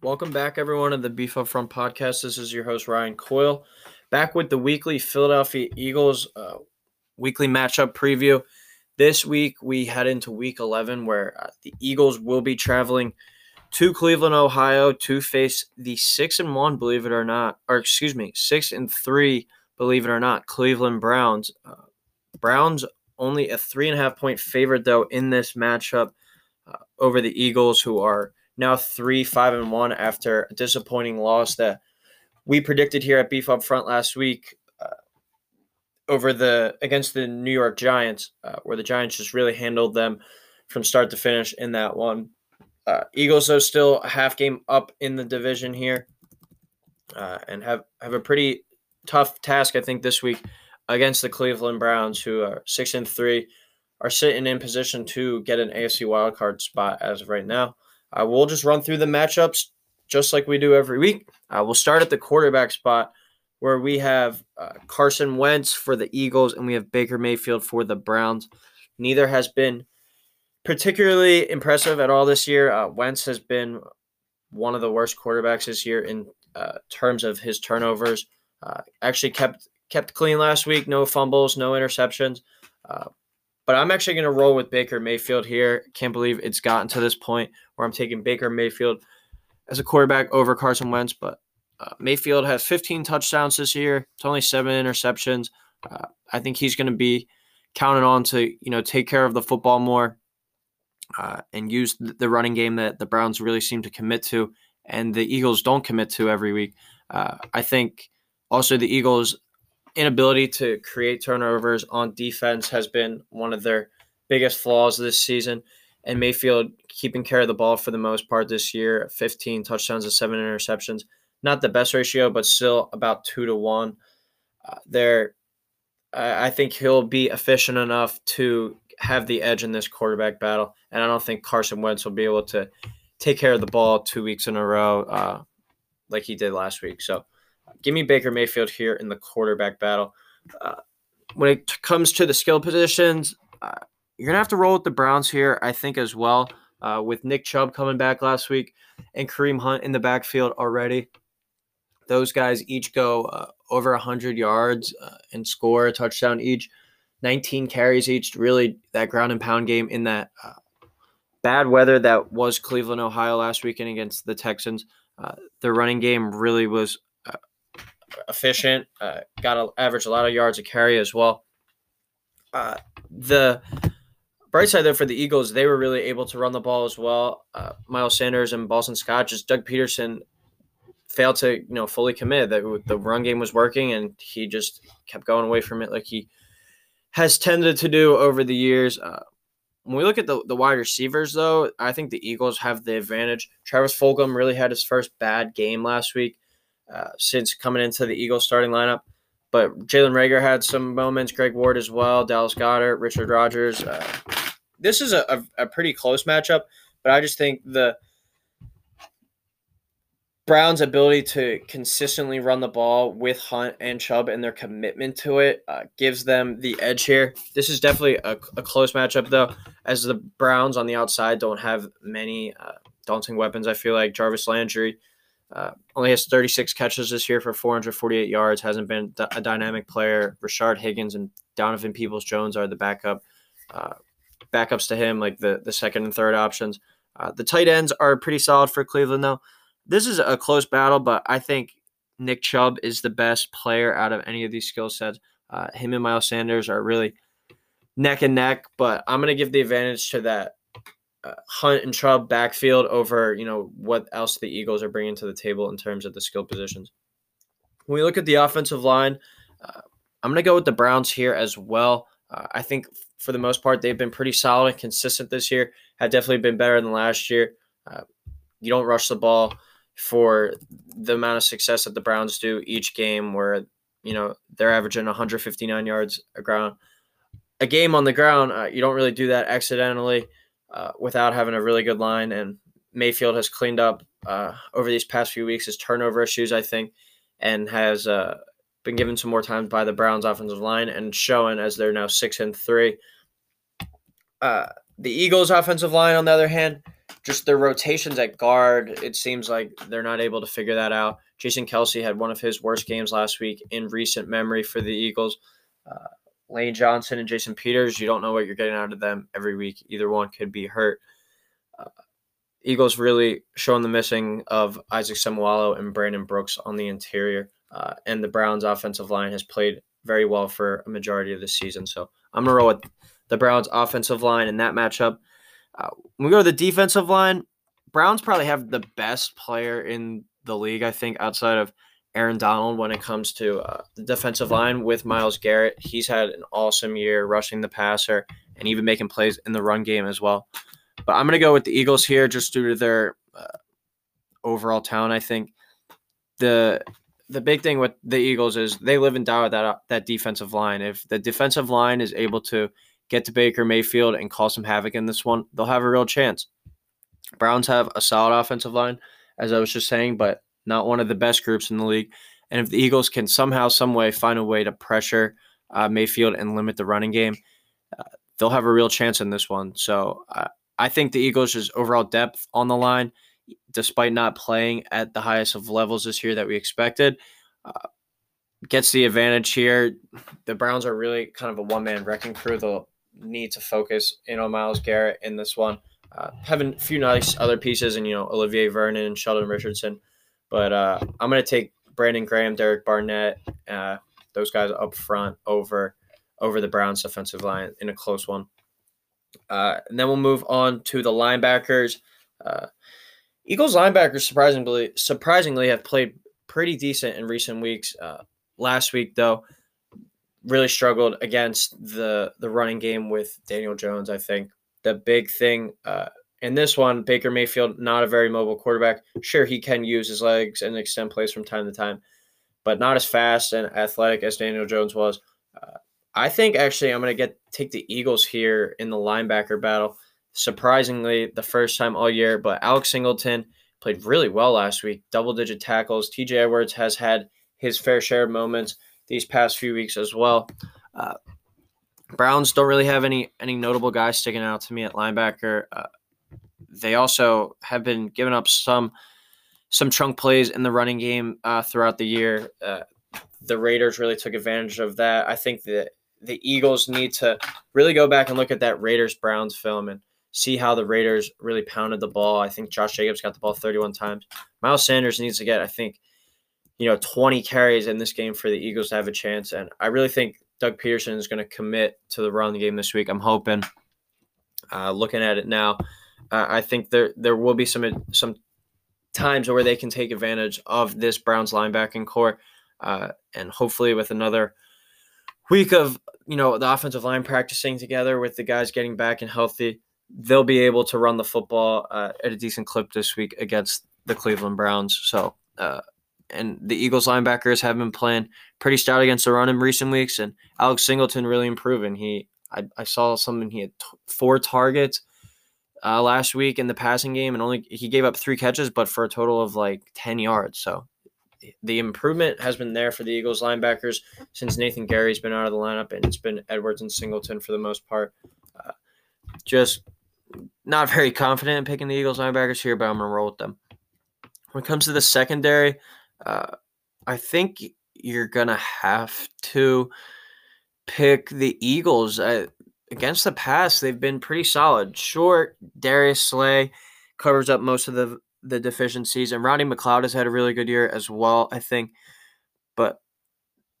Welcome back, everyone, to the Beef Up Front podcast. This is your host, Ryan Coyle, back with the weekly Philadelphia Eagles weekly matchup preview. This week, we head into Week 11, where the Eagles will be traveling to Cleveland, Ohio, to face the 6-1, believe it or not, or excuse me, 6-3, believe it or not, Cleveland Browns. Browns only a 3.5-point favorite, though, in this matchup over the Eagles, who are now 3-5-1 after a disappointing loss that we predicted here at Beef Up Front last week against the New York Giants, where the Giants just really handled them from start to finish in that one. Eagles, though, still a half game up in the division here and have a pretty tough task, I think, this week against the Cleveland Browns, who are 6-3, are sitting in position to get an AFC wildcard spot as of right now. I will just run through the matchups just like we do every week. We'll start at the quarterback spot, where we have Carson Wentz for the Eagles and we have Baker Mayfield for the Browns. Neither has been particularly impressive at all this year. Wentz has been one of the worst quarterbacks this year in terms of his turnovers. Actually kept clean last week, no fumbles, no interceptions. But I'm actually going to roll with Baker Mayfield here. Can't believe it's gotten to this point where I'm taking Baker Mayfield as a quarterback over Carson Wentz. But Mayfield has 15 touchdowns this year. It's only 7 interceptions. I think he's going to be counted on to, take care of the football more and use the running game that the Browns really seem to commit to and the Eagles don't commit to every week. I think also the Eagles' inability to create turnovers on defense has been one of their biggest flaws this season. And Mayfield keeping care of the ball for the most part this year, 15 touchdowns and 7 interceptions. Not the best ratio, but still about 2-1. I think he'll be efficient enough to have the edge in this quarterback battle. And I don't think Carson Wentz will be able to take care of the ball 2 weeks in a row like he did last week. So give me Baker Mayfield here in the quarterback battle. When it comes to the skill positions, you're going to have to roll with the Browns here, I think, as well, with Nick Chubb coming back last week and Kareem Hunt in the backfield already. Those guys each go over 100 yards and score a touchdown each, 19 carries each. Really, that ground and pound game in that bad weather that was Cleveland, Ohio last weekend against the Texans. Their running game really was efficient, got to average a lot of yards a carry as well. The bright side there for the Eagles, they were really able to run the ball as well. Miles Sanders and Boston Scott, just Doug Peterson failed to fully commit. The run game was working, and he just kept going away from it like he has tended to do over the years. When we look at the wide receivers, though, I think the Eagles have the advantage. Travis Fulgham really had his first bad game last week since coming into the Eagles starting lineup. But Jalen Reagor had some moments, Greg Ward as well, Dallas Goddard, Richard Rodgers. This is a pretty close matchup, but I just think the Browns' ability to consistently run the ball with Hunt and Chubb and their commitment to it gives them the edge here. This is definitely a close matchup, though, as the Browns on the outside don't have many daunting weapons. I feel like Jarvis Landry only has 36 catches this year for 448 yards, hasn't been a dynamic player. Rashard Higgins and Donovan Peoples-Jones are the backups to him, like the second and third options. The tight ends are pretty solid for Cleveland, though. This is a close battle, but I think Nick Chubb is the best player out of any of these skill sets. Him and Miles Sanders are really neck and neck, but I'm going to give the advantage to that Hunt and Chubb backfield over, what else the Eagles are bringing to the table in terms of the skill positions. When we look at the offensive line, I'm going to go with the Browns here as well. I think for the most part, they've been pretty solid and consistent this year. Have definitely been better than last year. You don't rush the ball for the amount of success that the Browns do each game, where, they're averaging 159 yards a game on the ground. You don't really do that accidentally. Without having a really good line, and Mayfield has cleaned up over these past few weeks his turnover issues, I think, and has been given some more time by the Browns offensive line and shown as they're now 6-3. The Eagles offensive line, on the other hand, just their rotations at guard, it seems like they're not able to figure that out. Jason Kelsey had one of his worst games last week in recent memory for the Eagles. Lane Johnson and Jason Peters, you don't know what you're getting out of them every week. Either one could be hurt. Eagles really showing the missing of Isaac Seumalo and Brandon Brooks on the interior. And the Browns offensive line has played very well for a majority of the season. So I'm going to roll with the Browns offensive line in that matchup. When we go to the defensive line, Browns probably have the best player in the league, I think, outside of Aaron Donald when it comes to the defensive line with Miles Garrett. He's had an awesome year rushing the passer and even making plays in the run game as well. But I'm going to go with the Eagles here just due to their overall talent, I think. The big thing with the Eagles is they live and die with that defensive line. If the defensive line is able to get to Baker Mayfield and cause some havoc in this one, they'll have a real chance. Browns have a solid offensive line, as I was just saying, but not one of the best groups in the league. And if the Eagles can somehow, some way, find a way to pressure Mayfield and limit the running game, they'll have a real chance in this one. So I think the Eagles' just overall depth on the line, despite not playing at the highest of levels this year that we expected, gets the advantage here. The Browns are really kind of a one-man wrecking crew. They'll need to focus in on Miles Garrett in this one. Having a few nice other pieces and, Olivier Vernon and Sheldon Richardson. But I'm going to take Brandon Graham, Derek Barnett, those guys up front over the Browns' offensive line in a close one. And then we'll move on to the linebackers. Eagles linebackers surprisingly have played pretty decent in recent weeks. Last week, though, really struggled against the running game with Daniel Jones, I think. The big thing in this one, Baker Mayfield, not a very mobile quarterback. Sure, he can use his legs and extend plays from time to time, but not as fast and athletic as Daniel Jones was. I think, actually, I'm going to take the Eagles here in the linebacker battle. Surprisingly, the first time all year, but Alex Singleton played really well last week. Double-digit tackles. T.J. Edwards has had his fair share of moments these past few weeks as well. Browns don't really have any notable guys sticking out to me at linebacker. They also have been giving up some chunk plays in the running game throughout the year. The Raiders really took advantage of that. I think that the Eagles need to really go back and look at that Raiders-Browns film and see how the Raiders really pounded the ball. I think Josh Jacobs got the ball 31 times. Miles Sanders needs to get, 20 carries in this game for the Eagles to have a chance. And I really think Doug Peterson is going to commit to the run game this week. I'm hoping. Looking at it now, I think there will be some times where they can take advantage of this Browns linebacking core. And hopefully with another week of, the offensive line practicing together with the guys getting back and healthy, they'll be able to run the football at a decent clip this week against the Cleveland Browns. So, and the Eagles linebackers have been playing pretty stout against the run in recent weeks, and Alex Singleton really improving. I saw something, he had four targets last week in the passing game, and he gave up three catches, but for a total of 10 yards. So the improvement has been there for the Eagles linebackers since Nathan Gary's been out of the lineup, and it's been Edwards and Singleton for the most part. Just not very confident in picking the Eagles linebackers here, but I'm going to roll with them. When it comes to the secondary, I think you're going to have to pick the Eagles. Against the pass, they've been pretty solid. Short, Darius Slay covers up most of the deficiencies, and Ronnie McLeod has had a really good year as well, I think. But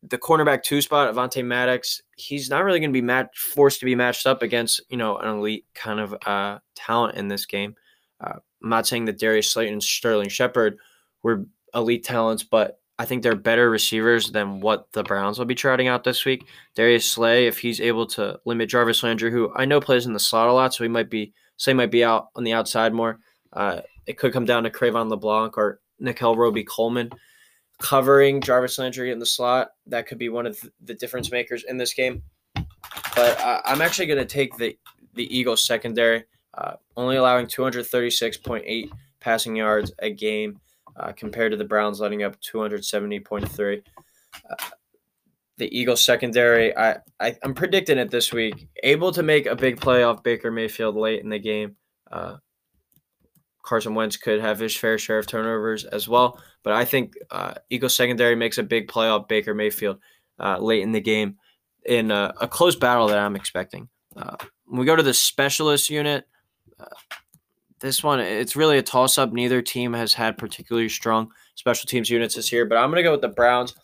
the cornerback 2 spot, Avante Maddox, he's not really going to be forced to be matched up against, an elite kind of talent in this game. I'm not saying that Darius Slay and Sterling Shepard were elite talents, but I think they're better receivers than what the Browns will be trotting out this week. Darius Slay, if he's able to limit Jarvis Landry, who I know plays in the slot a lot, so he might be out on the outside more. It could come down to Cravon LeBlanc or Nickel Roby Coleman covering Jarvis Landry in the slot. That could be one of the difference makers in this game. But I'm actually going to take the Eagles secondary, only allowing 236.8 passing yards a game compared to the Browns letting up 270.3. the Eagles secondary, I'm predicting it this week, able to make a big play off Baker Mayfield late in the game. Carson Wentz could have his fair share of turnovers as well, but I think Eagles secondary makes a big play off Baker Mayfield late in the game in a close battle that I'm expecting. When we go to the specialist unit, this one, it's really a toss-up. Neither team has had particularly strong special teams units this year, but I'm going to go with the Browns.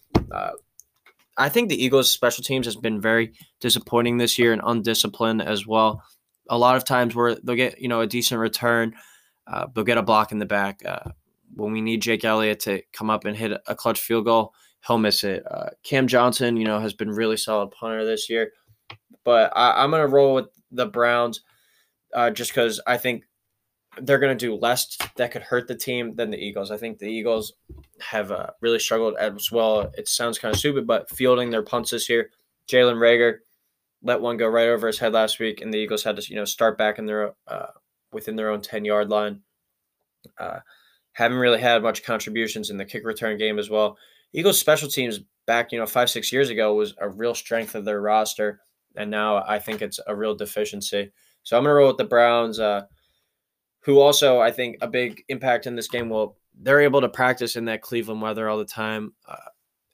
I think the Eagles' special teams has been very disappointing this year and undisciplined as well. A lot of times where they'll get, a decent return, they'll get a block in the back. When we need Jake Elliott to come up and hit a clutch field goal, he'll miss it. Cam Johnson, has been really solid punter this year. But I'm going to roll with the Browns just because I think they're going to do less that could hurt the team than the Eagles. I think the Eagles have really struggled as well. It sounds kind of stupid, but fielding their punts this year. Jalen Reagor let one go right over his head last week, and the Eagles had to start back in their within their own 10-yard line. Haven't really had much contributions in the kick return game as well. Eagles special teams back 5-6 years ago was a real strength of their roster, and now I think it's a real deficiency. So I'm going to roll with the Browns. Who also, I think, a big impact in this game. Well, they're able to practice in that Cleveland weather all the time.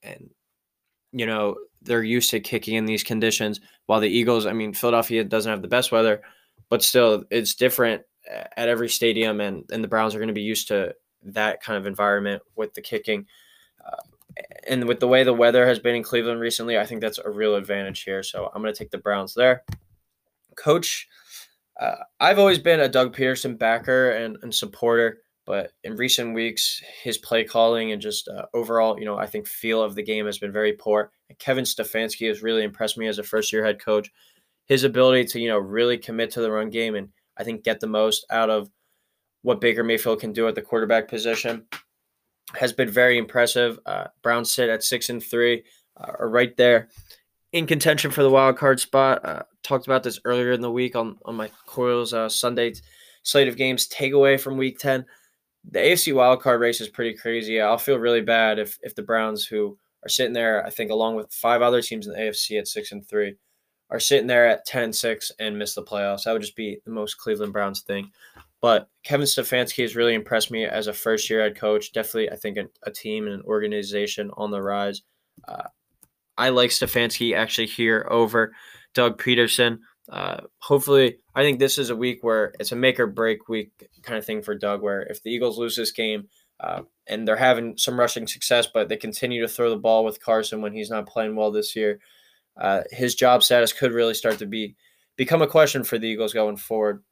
And they're used to kicking in these conditions. While the Eagles, Philadelphia doesn't have the best weather, but still it's different at every stadium. And the Browns are going to be used to that kind of environment with the kicking. And with the way the weather has been in Cleveland recently, I think that's a real advantage here. So I'm going to take the Browns there. Coach. I've always been a Doug Peterson backer and supporter, but in recent weeks, his play calling and just overall, I think feel of the game has been very poor. And Kevin Stefanski has really impressed me as a first-year head coach. His ability to, really commit to the run game and I think get the most out of what Baker Mayfield can do at the quarterback position has been very impressive. Browns sit at 6-3, are right there in contention for the wild card spot. Talked about this earlier in the week on my Coyle's Sunday slate of games. Takeaway from Week 10, the AFC wildcard race is pretty crazy. I'll feel really bad if the Browns, who are sitting there, I think along with five other teams in the AFC at 6-3, are sitting there at 10-6 and miss the playoffs. That would just be the most Cleveland Browns thing. But Kevin Stefanski has really impressed me as a first-year head coach. Definitely, I think, a team and an organization on the rise. I like Stefanski actually here over Doug Peterson. Hopefully, I think this is a week where it's a make or break week kind of thing for Doug, where if the Eagles lose this game and they're having some rushing success, but they continue to throw the ball with Carson when he's not playing well this year, his job status could really start to become a question for the Eagles going forward.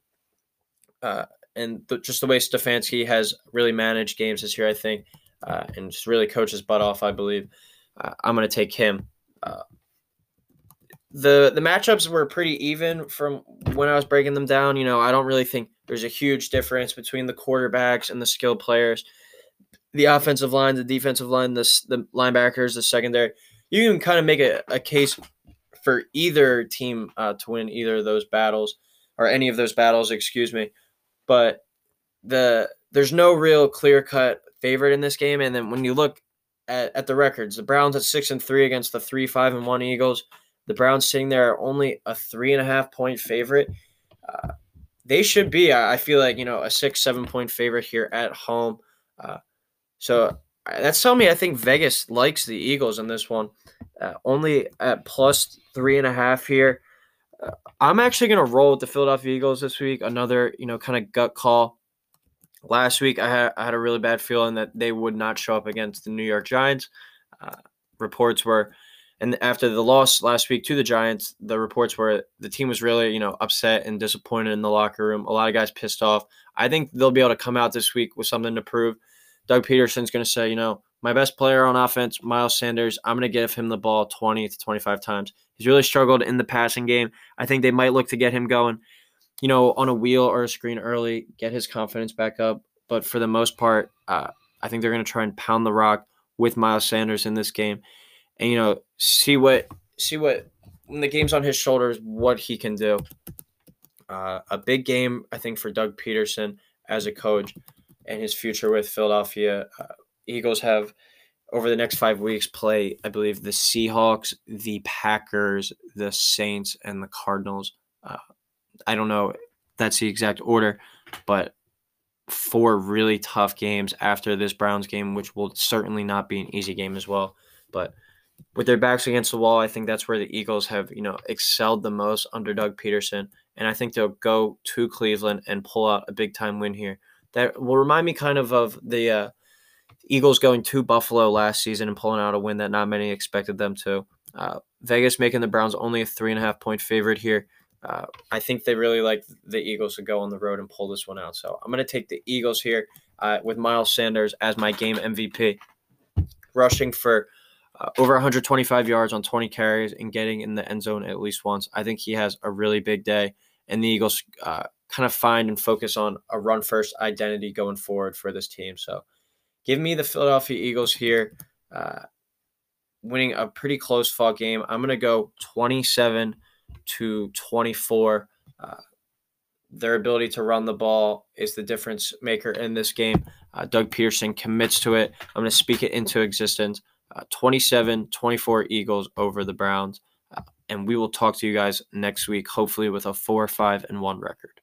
Just the way Stefanski has really managed games this year, I think, and just really coached his butt off, I believe. I'm going to take him. The matchups were pretty even from when I was breaking them down. I don't really think there's a huge difference between the quarterbacks and the skilled players, the offensive line, the defensive line, the linebackers, the secondary. You can kind of make a case for either team to win either of those battles or any of those battles, But there's no real clear-cut favorite in this game. And then when you look at the records, the Browns at 6-3 against the 3-5-1 Eagles. The Browns sitting there are only a 3.5-point favorite. They should be, I feel like, a 6-7-point favorite here at home. So that's telling me I think Vegas likes the Eagles in this one. Only at plus 3.5 here. I'm actually going to roll with the Philadelphia Eagles this week. Another, kind of gut call. Last week, I had a really bad feeling that they would not show up against the New York Giants. Reports were, and after the loss last week to the Giants, the reports were the team was really, upset and disappointed in the locker room. A lot of guys pissed off. I think they'll be able to come out this week with something to prove. Doug Peterson's going to say, my best player on offense, Miles Sanders, I'm going to give him the ball 20 to 25 times. He's really struggled in the passing game. I think they might look to get him going, on a wheel or a screen early, get his confidence back up. But for the most part, I think they're going to try and pound the rock with Miles Sanders in this game and, see what when the game's on his shoulders, what he can do. A big game, I think, for Doug Peterson as a coach and his future with Philadelphia. Eagles have over the next 5 weeks play, I believe, the Seahawks, the Packers, the Saints, and the Cardinals. I don't know. That's the exact order, but four really tough games after this Browns game, which will certainly not be an easy game as well. But with their backs against the wall, I think that's where the Eagles have, excelled the most under Doug Peterson. And I think they'll go to Cleveland and pull out a big-time win here. That will remind me kind of the Eagles going to Buffalo last season and pulling out a win that not many expected them to. Vegas making the Browns only a 3.5-point favorite here. I think they really like the Eagles to go on the road and pull this one out. So I'm going to take the Eagles here with Miles Sanders as my game MVP. Rushing for over 125 yards on 20 carries and getting in the end zone at least once. I think he has a really big day. And the Eagles kind of find and focus on a run-first identity going forward for this team. So give me the Philadelphia Eagles here winning a pretty close-fought game. I'm going to go 27-24. Their ability to run the ball is the difference maker in this game. Doug Peterson commits to it. I'm going to speak it into existence. 27-24 Eagles over the Browns. And we will talk to you guys next week, hopefully with a 4-5-1 record.